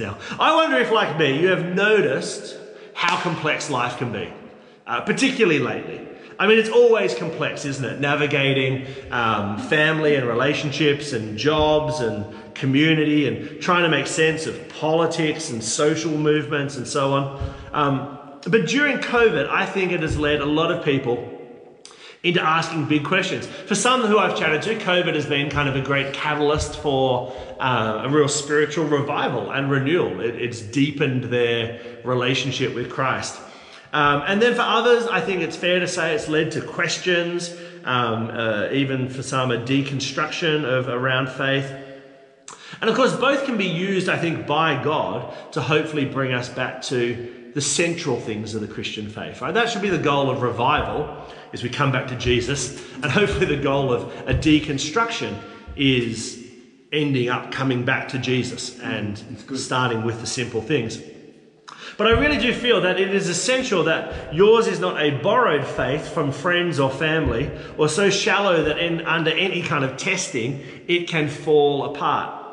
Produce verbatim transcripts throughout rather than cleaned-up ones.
Now, I wonder if, like me, you have noticed how complex life can be, uh, particularly lately. I mean, it's always complex, isn't it? Navigating um, family and relationships and jobs and community and trying to make sense of politics and social movements and so on. Um, but during COVID, I think it has led a lot of people into asking big questions. For some who I've chatted to, COVID has been kind of a great catalyst for uh, a real spiritual revival and renewal. It, it's deepened their relationship with Christ. Um, and then for others, I think it's fair to say it's led to questions, um, uh, even for some a deconstruction of around faith. And of course, both can be used, I think, by God to hopefully bring us back to the central things of the Christian faith, right? That should be the goal of revival, is we come back to Jesus, and hopefully the goal of a deconstruction is ending up coming back to Jesus and starting with the simple things. But I really do feel that it is essential that yours is not a borrowed faith from friends or family, or so shallow that in, under any kind of testing it can fall apart.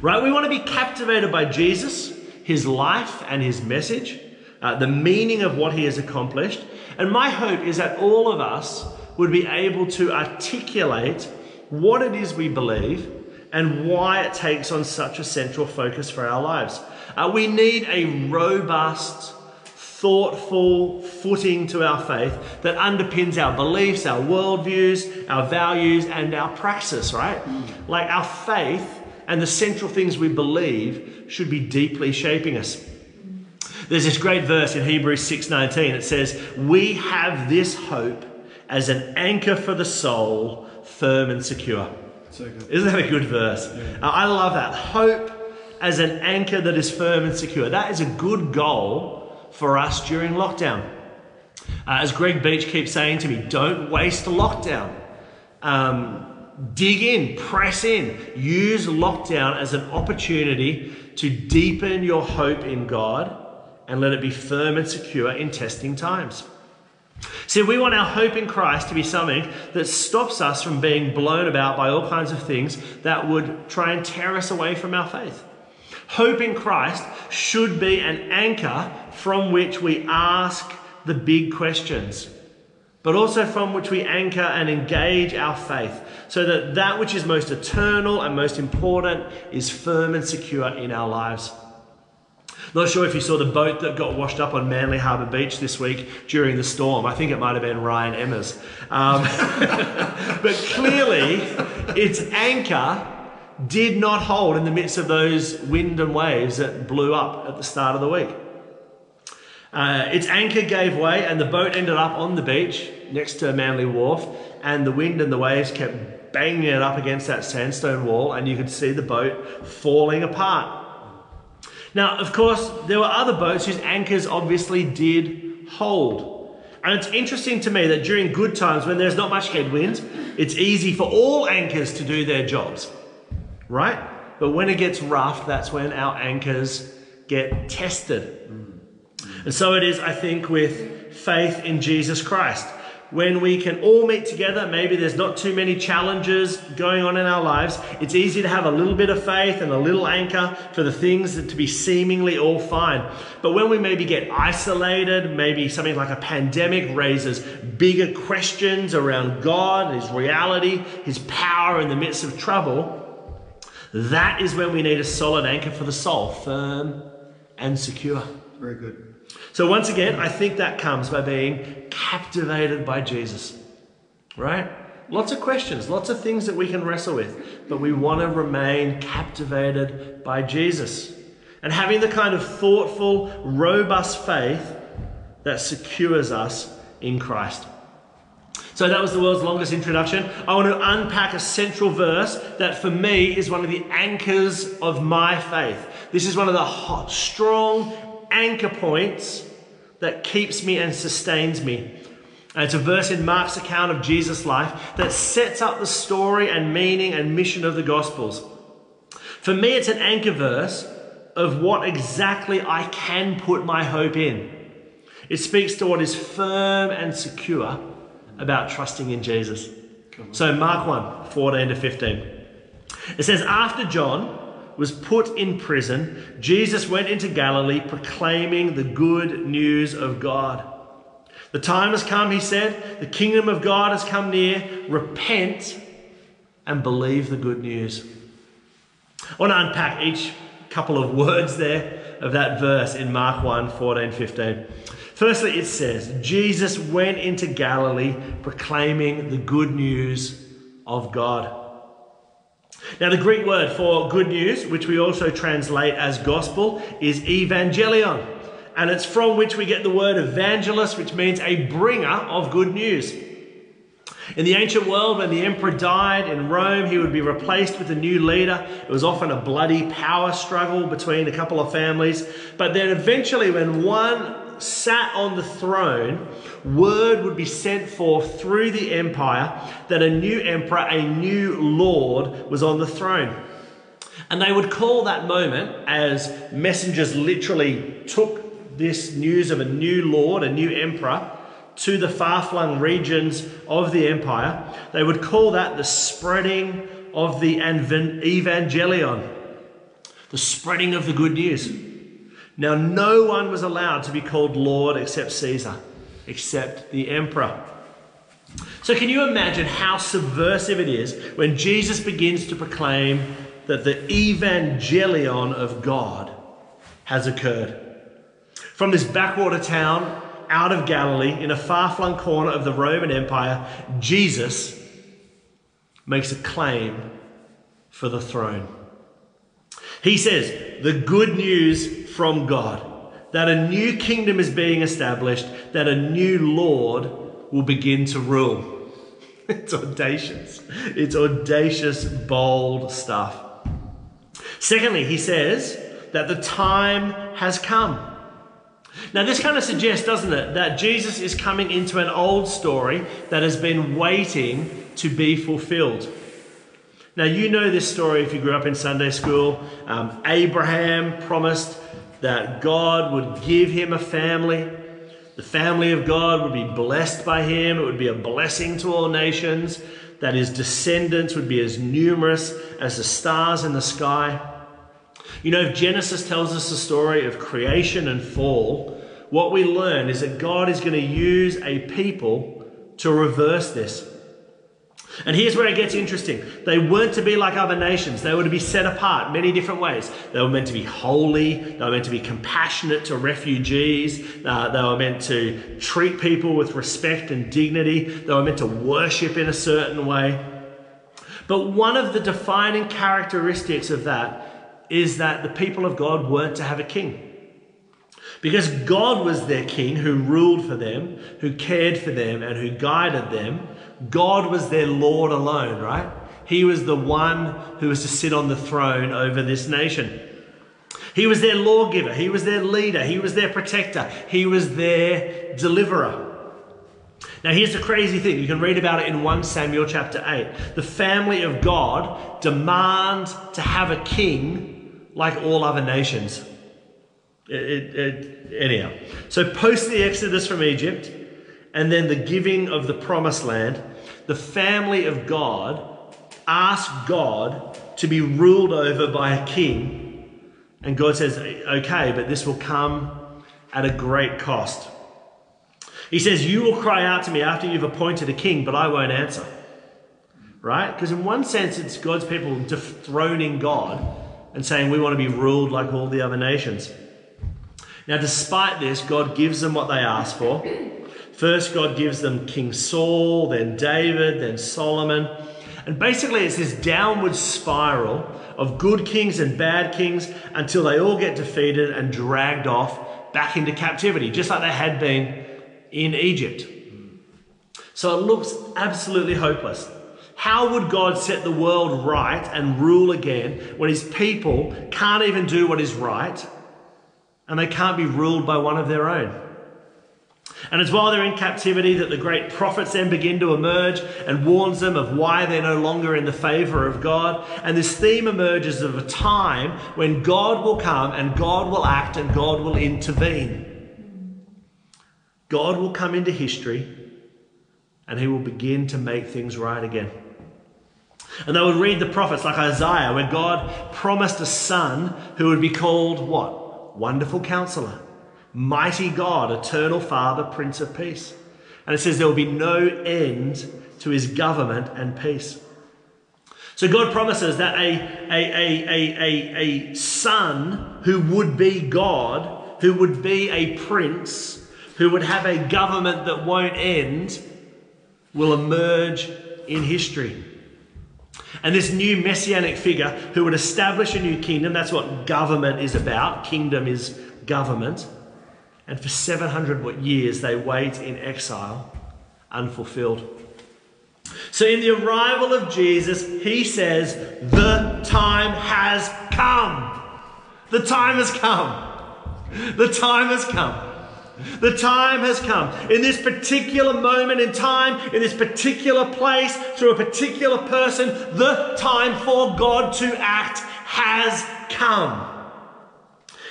Right? We want to be captivated by Jesus, his life and his message, uh, the meaning of what he has accomplished. And my hope is that all of us would be able to articulate what it is we believe and why it takes on such a central focus for our lives. Uh, we need a robust, thoughtful footing to our faith that underpins our beliefs, our worldviews, our values, and our praxis, right? Mm. Like our faith and the central things we believe should be deeply shaping us. There's this great verse in Hebrews six nineteen. It says, "We have this hope as an anchor for the soul, firm and secure." So good. Isn't that a good verse? Yeah. Uh, I love that. Hope as an anchor that is firm and secure. That is a good goal for us during lockdown. Uh, as Greg Beach keeps saying to me, don't waste lockdown. Um, dig in, press in, use lockdown as an opportunity to deepen your hope in God and let it be firm and secure in testing times. See, we want our hope in Christ to be something that stops us from being blown about by all kinds of things that would try and tear us away from our faith. Hope in Christ should be an anchor from which we ask the big questions, but also from which we anchor and engage our faith, so that that which is most eternal and most important is firm and secure in our lives. Not sure if you saw the boat that got washed up on Manly Harbour Beach this week during the storm. I think it might have been Ryan Emmer's. Um, but clearly, its anchor did not hold in the midst of those wind and waves that blew up at the start of the week. Uh, its anchor gave way and the boat ended up on the beach next to Manly Wharf, and the wind and the waves kept banging it up against that sandstone wall, and you could see the boat falling apart. Now, of course, there were other boats whose anchors obviously did hold. And it's interesting to me that during good times, when there's not much headwind, it's easy for all anchors to do their jobs, right? But when it gets rough, that's when our anchors get tested. And so it is, I think, with faith in Jesus Christ. When we can all meet together, maybe there's not too many challenges going on in our lives, it's easy to have a little bit of faith and a little anchor for the things that to be seemingly all fine. But when we maybe get isolated, maybe something like a pandemic raises bigger questions around God, his reality, his power in the midst of trouble, that is when we need a solid anchor for the soul, firm and secure. Very good. So once again, I think that comes by being captivated by Jesus, right? Lots of questions, lots of things that we can wrestle with, but we want to remain captivated by Jesus. And having the kind of thoughtful, robust faith that secures us in Christ. So that was the world's longest introduction. I want to unpack a central verse that for me is one of the anchors of my faith. This is one of the hot, strong anchor points that keeps me and sustains me. And it's a verse in Mark's account of Jesus' life that sets up the story and meaning and mission of the Gospels. For me, it's an anchor verse of what exactly I can put my hope in. It speaks to what is firm and secure about trusting in Jesus. So Mark one, fourteen to fifteen. It says, "After John was put in prison, Jesus went into Galilee proclaiming the good news of God. The time has come, he said. The kingdom of God has come near. Repent and believe the good news. I want to unpack each couple of words there of that verse in Mark one, fourteen, fifteen. Firstly, it says, Jesus went into Galilee proclaiming the good news of God. Now, the Greek word for good news, which we also translate as gospel, is evangelion. And it's from which we get the word evangelist, which means a bringer of good news. In the ancient world, when the emperor died in Rome, he would be replaced with a new leader. It was often a bloody power struggle between a couple of families. But then eventually, when one sat on the throne, word would be sent forth through the empire that a new emperor, a new lord, was on the throne. And they would call that moment, as messengers literally took this news of a new lord, a new emperor, to the far-flung regions of the empire, they would call that the spreading of the evangelion, the spreading of the good news. Now, no one was allowed to be called Lord except Caesar, except the emperor. So can you imagine how subversive it is when Jesus begins to proclaim that the evangelion of God has occurred? From this backwater town out of Galilee in a far-flung corner of the Roman Empire, Jesus makes a claim for the throne. He says, the good news from God, that a new kingdom is being established, that a new Lord will begin to rule. It's audacious. It's audacious, bold stuff. Secondly, he says that the time has come. Now, this kind of suggests, doesn't it, that Jesus is coming into an old story that has been waiting to be fulfilled. Now, you know this story if you grew up in Sunday school. Um, Abraham promised that God would give him a family. The family of God would be blessed by him. It would be a blessing to all nations, that his descendants would be as numerous as the stars in the sky. You know, if Genesis tells us the story of creation and fall, what we learn is that God is going to use a people to reverse this. And here's where it gets interesting. They weren't to be like other nations. They were to be set apart many different ways. They were meant to be holy. They were meant to be compassionate to refugees. Uh, they were meant to treat people with respect and dignity. They were meant to worship in a certain way. But one of the defining characteristics of that is that the people of God weren't to have a king. Because God was their king who ruled for them, who cared for them, and who guided them. God was their Lord alone, right? He was the one who was to sit on the throne over this nation. He was their lawgiver. He was their leader. He was their protector. He was their deliverer. Now, here's the crazy thing. You can read about it in First Samuel chapter eight. The family of God demands to have a king like all other nations. It, it, it, anyhow, so post the Exodus from Egypt and then the giving of the promised land, the family of God asked God to be ruled over by a king. And God says, okay, but this will come at a great cost. He says, you will cry out to me after you've appointed a king, but I won't answer. Right? Because in one sense, it's God's people dethroning God and saying we want to be ruled like all the other nations. Now, despite this, God gives them what they ask for. First, God gives them King Saul, then David, then Solomon. And basically, it's this downward spiral of good kings and bad kings until they all get defeated and dragged off back into captivity, just like they had been in Egypt. So it looks absolutely hopeless. How would God set the world right and rule again when his people can't even do what is right and they can't be ruled by one of their own? And it's while they're in captivity that the great prophets then begin to emerge and warns them of why they're no longer in the favor of God. And this theme emerges of a time when God will come and God will act and God will intervene. God will come into history and he will begin to make things right again. And they would read the prophets like Isaiah, where God promised a son who would be called what? Wonderful Counselor, Mighty God, Eternal Father, Prince of Peace. And it says there will be no end to his government and peace. So God promises that a, a, a, a, a, a son who would be God, who would be a prince, who would have a government that won't end, will emerge in history. And this new messianic figure who would establish a new kingdom, that's what government is about. Kingdom is government. And for seven hundred years, they wait in exile, unfulfilled. So in the arrival of Jesus, he says, the time has come. The time has come. The time has come. The time has come. In this particular moment in time, in this particular place, through a particular person, the time for God to act has come.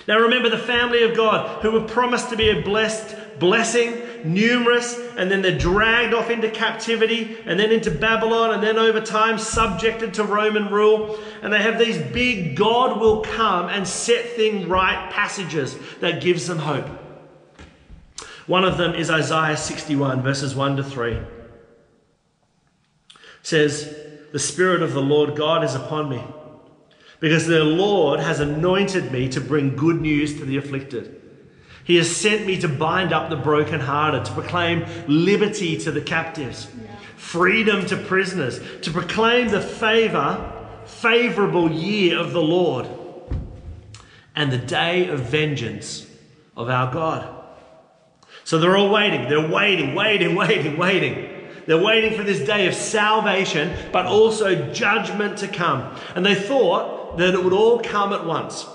Now remember the family of God who were promised to be a blessed blessing, numerous, and then they're dragged off into captivity and then into Babylon and then over time subjected to Roman rule. And they have these big God will come and set things right passages that gives them hope. One of them is Isaiah sixty-one, verses one to three. It says, the Spirit of the Lord God is upon me, because the Lord has anointed me to bring good news to the afflicted. He has sent me to bind up the brokenhearted, to proclaim liberty to the captives, yeah. freedom to prisoners, to proclaim the favor, favorable year of the Lord, and the day of vengeance of our God. So they're all waiting. They're waiting, waiting, waiting, waiting. They're waiting for this day of salvation, but also judgment to come. And they thought that it would all come at once.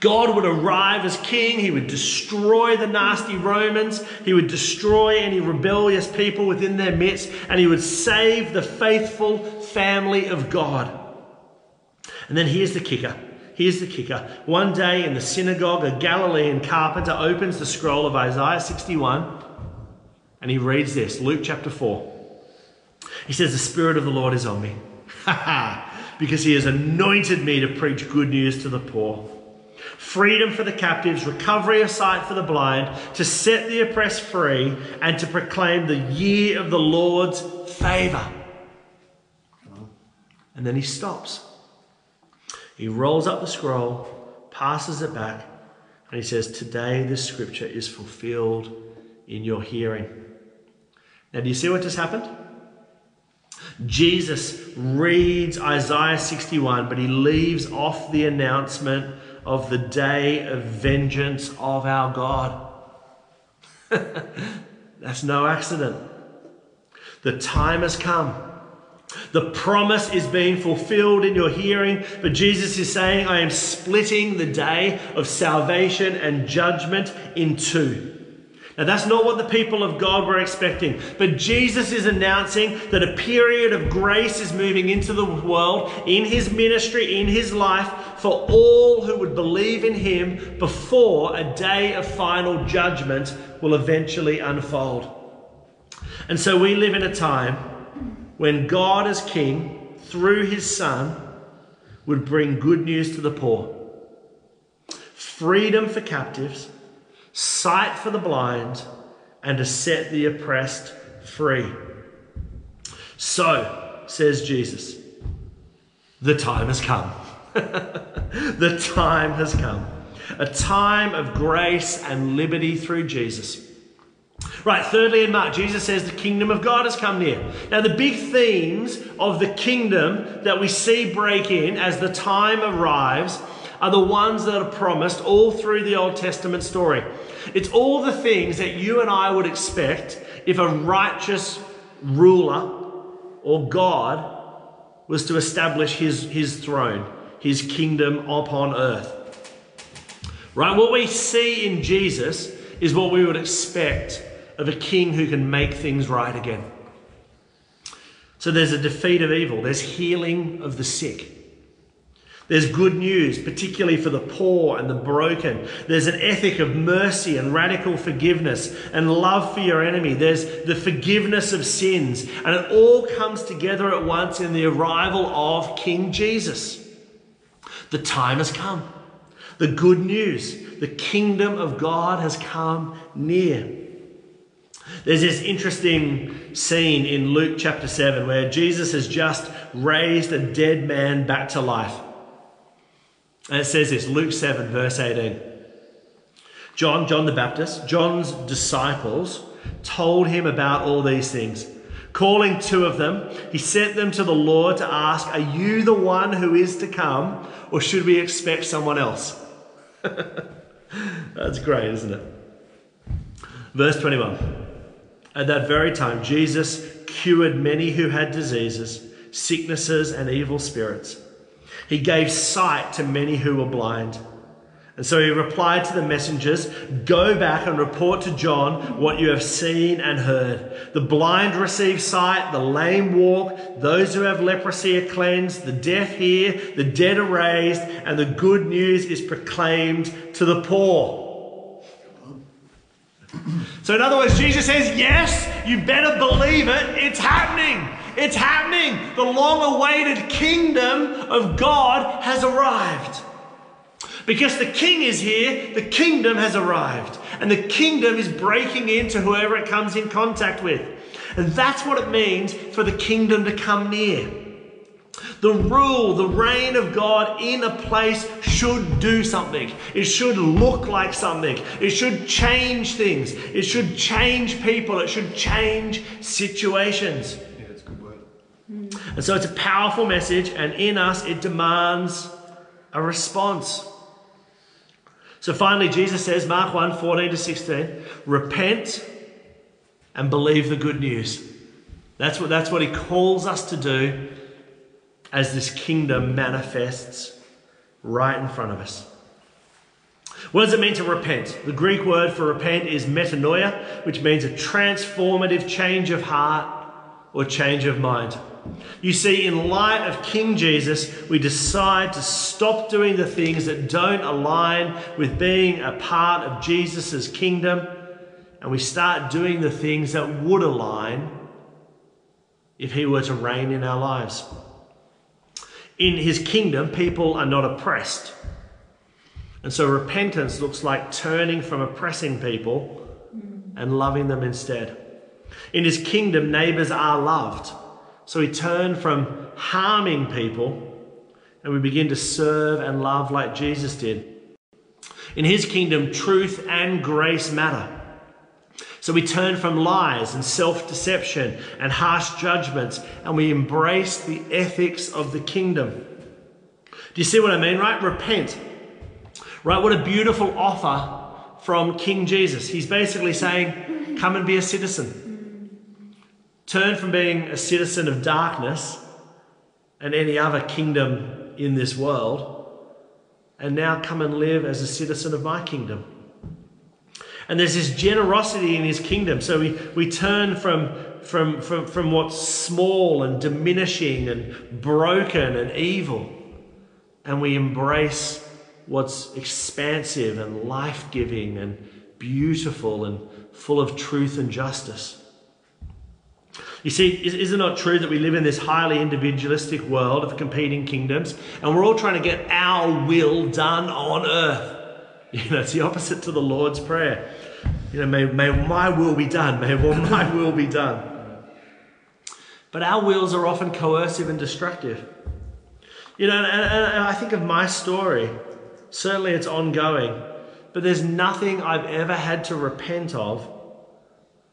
God would arrive as king. He would destroy the nasty Romans. He would destroy any rebellious people within their midst. And he would save the faithful family of God. And then here's the kicker. Here's the kicker. One day in the synagogue, a Galilean carpenter opens the scroll of Isaiah sixty-one and he reads this, Luke chapter four. He says, the Spirit of the Lord is on me, because he has anointed me to preach good news to the poor, freedom for the captives, recovery of sight for the blind, to set the oppressed free, and to proclaim the year of the Lord's favor. And then he stops. He rolls up the scroll, passes it back, and he says, today this scripture is fulfilled in your hearing. Now, do you see what just happened? Jesus reads Isaiah sixty-one, but he leaves off the announcement of the day of vengeance of our God. That's no accident. The time has come. The promise is being fulfilled in your hearing, but Jesus is saying, I am splitting the day of salvation and judgment in two. Now, that's not what the people of God were expecting, but Jesus is announcing that a period of grace is moving into the world, in his ministry, in his life, for all who would believe in him before a day of final judgment will eventually unfold. And so we live in a time when God as king, through his son, would bring good news to the poor, freedom for captives, sight for the blind, and to set the oppressed free. So, says Jesus, the time has come. The time has come. A time of grace and liberty through Jesus. Right, thirdly in Mark, Jesus says the kingdom of God has come near. Now, the big themes of the kingdom that we see break in as the time arrives are the ones that are promised all through the Old Testament story. It's all the things that you and I would expect if a righteous ruler or God was to establish his, his throne, his kingdom upon earth. Right, what we see in Jesus is what we would expect of a king who can make things right again. So there's a defeat of evil. There's healing of the sick. There's good news, particularly for the poor and the broken. There's an ethic of mercy and radical forgiveness and love for your enemy. There's the forgiveness of sins. And it all comes together at once in the arrival of King Jesus. The time has come. The good news, the kingdom of God has come near. There's this interesting scene in Luke chapter seven where Jesus has just raised a dead man back to life. And it says this, Luke seven, verse eighteen. John, John the Baptist, John's disciples, told him about all these things. Calling two of them, he sent them to the Lord to ask, "Are you the one who is to come, or should we expect someone else?" That's great, isn't it? Verse twenty-one. At that very time, Jesus cured many who had diseases, sicknesses, and evil spirits. He gave sight to many who were blind. And so he replied to the messengers, "Go back and report to John what you have seen and heard. The blind receive sight, the lame walk, those who have leprosy are cleansed, the deaf hear, the dead are raised, and the good news is proclaimed to the poor." So in other words, Jesus says, yes, you better believe it. It's happening. It's happening. The long-awaited kingdom of God has arrived. Because the king is here, the kingdom has arrived. And the kingdom is breaking into whoever it comes in contact with. And that's what it means for the kingdom to come near. The rule, the reign of God in a place should do something. It should look like something. It should change things. It should change people. It should change situations. Yeah, that's a good word. And so it's a powerful message, and in us it demands a response. So finally, Jesus says, Mark one, fourteen to sixteen, repent and believe the good news. That's what, that's what he calls us to do as this kingdom manifests right in front of us. What does it mean to repent? The Greek word for repent is metanoia, which means a transformative change of heart or change of mind. You see, in light of King Jesus, we decide to stop doing the things that don't align with being a part of Jesus' kingdom, and we start doing the things that would align if he were to reign in our lives. In his kingdom, people are not oppressed. And so repentance looks like turning from oppressing people and loving them instead. In his kingdom, neighbours are loved. So we turn from harming people and we begin to serve and love like Jesus did. In his kingdom, truth and grace matter. So we turn from lies and self-deception and harsh judgments, and we embrace the ethics of the kingdom. Do you see what I mean, right? Repent. Right, what a beautiful offer from King Jesus. He's basically saying, come and be a citizen. Turn from being a citizen of darkness and any other kingdom in this world, and now come and live as a citizen of my kingdom. And there's this generosity in his kingdom. So we, we turn from, from, from, from what's small and diminishing and broken and evil, and we embrace what's expansive and life-giving and beautiful and full of truth and justice. You see, is, is it not true that we live in this highly individualistic world of competing kingdoms, and we're all trying to get our will done on earth? You know, it's the opposite to the Lord's Prayer. You know, may, may my will be done, may well my will be done. But our wills are often coercive and destructive. You know, and, and I think of my story. Certainly it's ongoing. But there's nothing I've ever had to repent of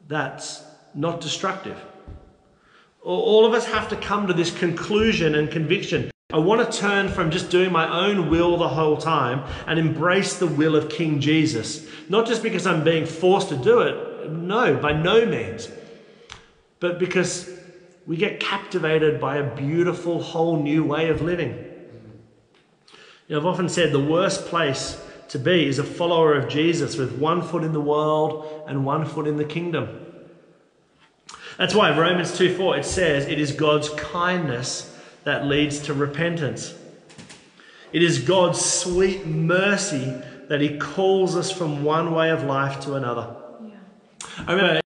that's not destructive. All of us have to come to this conclusion and conviction. I want to turn from just doing my own will the whole time and embrace the will of King Jesus. Not just because I'm being forced to do it, no, by no means, but because we get captivated by a beautiful whole new way of living. You know, I've often said the worst place to be is a follower of Jesus with one foot in the world and one foot in the kingdom. That's why Romans two four, it says, it is God's kindness that leads to repentance. It is God's sweet mercy that he calls us from one way of life to another. Yeah. I remember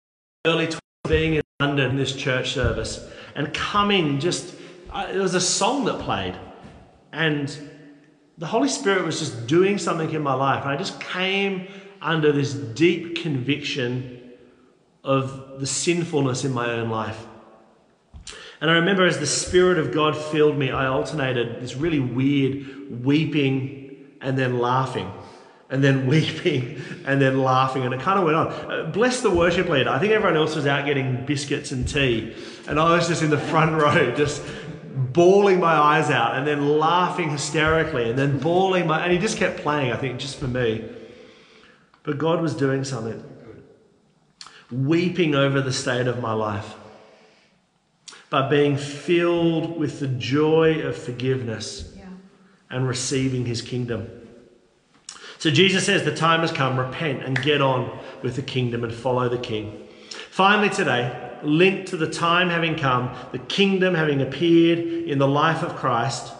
early being in London in this church service and coming just, uh, there was a song that played and the Holy Spirit was just doing something in my life. And I just came under this deep conviction of the sinfulness in my own life. And I remember as the Spirit of God filled me, I alternated this really weird weeping and then laughing and then weeping and then laughing. And it kind of went on. Uh, bless the worship leader. I think everyone else was out getting biscuits and tea. And I was just in the front row, just bawling my eyes out and then laughing hysterically and then bawling my... And he just kept playing, I think, just for me. But God was doing something. Weeping over the state of my life. But being filled with the joy of forgiveness yeah. and receiving his kingdom. So Jesus says the time has come, repent and get on with the kingdom and follow the king. Finally today, linked to the time having come, the kingdom having appeared in the life of Christ,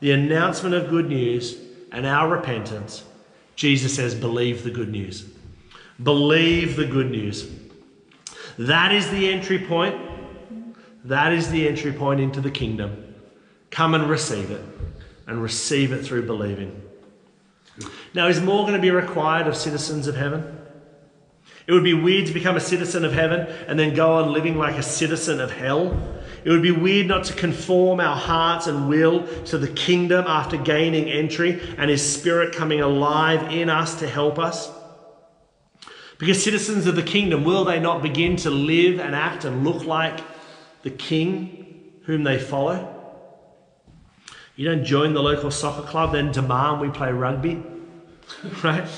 the announcement of good news and our repentance, Jesus says believe the good news. Believe the good news. That is the entry point. That is the entry point into the kingdom. Come and receive it, and receive it through believing. Now, is more going to be required of citizens of heaven? It would be weird to become a citizen of heaven and then go on living like a citizen of hell. It would be weird not to conform our hearts and will to the kingdom after gaining entry and his Spirit coming alive in us to help us. Because citizens of the kingdom, will they not begin to live and act and look like the king whom they follow? You don't join the local soccer club, then demand we play rugby, right?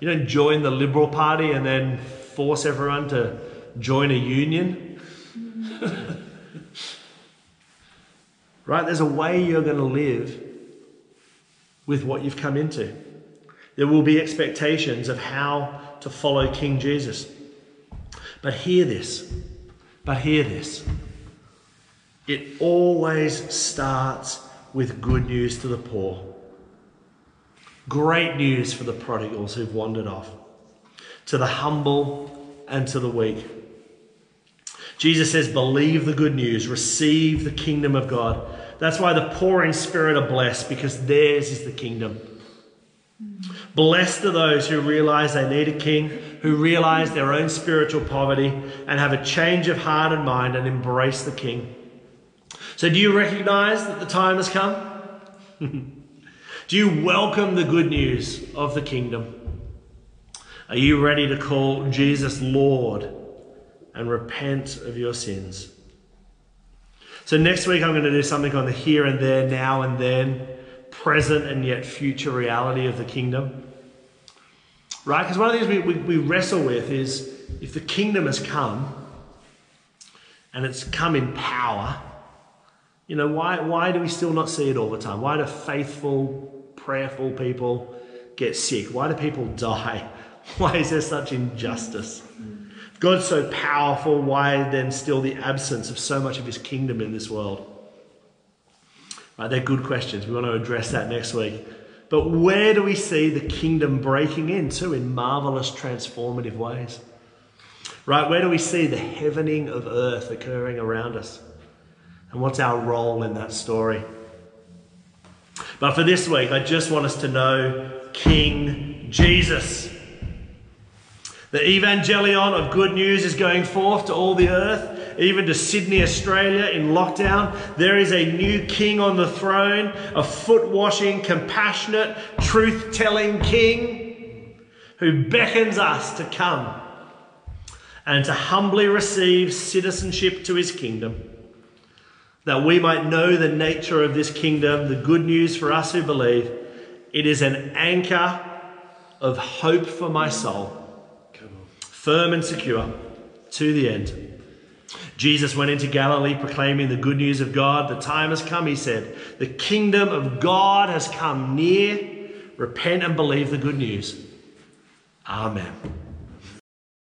You don't join the Liberal Party and then force everyone to join a union. Right? There's a way you're going to live with what you've come into. There will be expectations of how to follow King Jesus. But hear this. But hear this. It always starts with good news to the poor. Great news for the prodigals who've wandered off, to the humble and to the weak. Jesus says, believe the good news, receive the kingdom of God. That's why the poor in spirit are blessed, because theirs is the kingdom. Blessed are those who realize they need a king, who realize their own spiritual poverty and have a change of heart and mind and embrace the king. So do you recognize that the time has come? Do you welcome the good news of the kingdom? Are you ready to call Jesus Lord and repent of your sins? So next week I'm going to do something on the here and there, now and then, present and yet future reality of the kingdom. Right? Because one of the things we, we, we wrestle with is if the kingdom has come and it's come in power, you know, why, why do we still not see it all the time? Why do faithful, prayerful people get sick? Why do people die? Why is there such injustice? If God's so powerful, why then still the absence of so much of his kingdom in this world? Right, they're good questions. We want to address that next week. But where do we see the kingdom breaking in too in marvelous, transformative ways? Right, where do we see the heavening of earth occurring around us? And what's our role in that story? But for this week, I just want us to know King Jesus. The evangelion of good news is going forth to all the earth, even to Sydney, Australia, in lockdown. There is a new king on the throne, a foot-washing, compassionate, truth-telling king who beckons us to come and to humbly receive citizenship to his kingdom, that we might know the nature of this kingdom, the good news for us who believe. It is an anchor of hope for my soul, firm and secure to the end. Jesus went into Galilee proclaiming the good news of God. The time has come, he said. The kingdom of God has come near. Repent and believe the good news. Amen.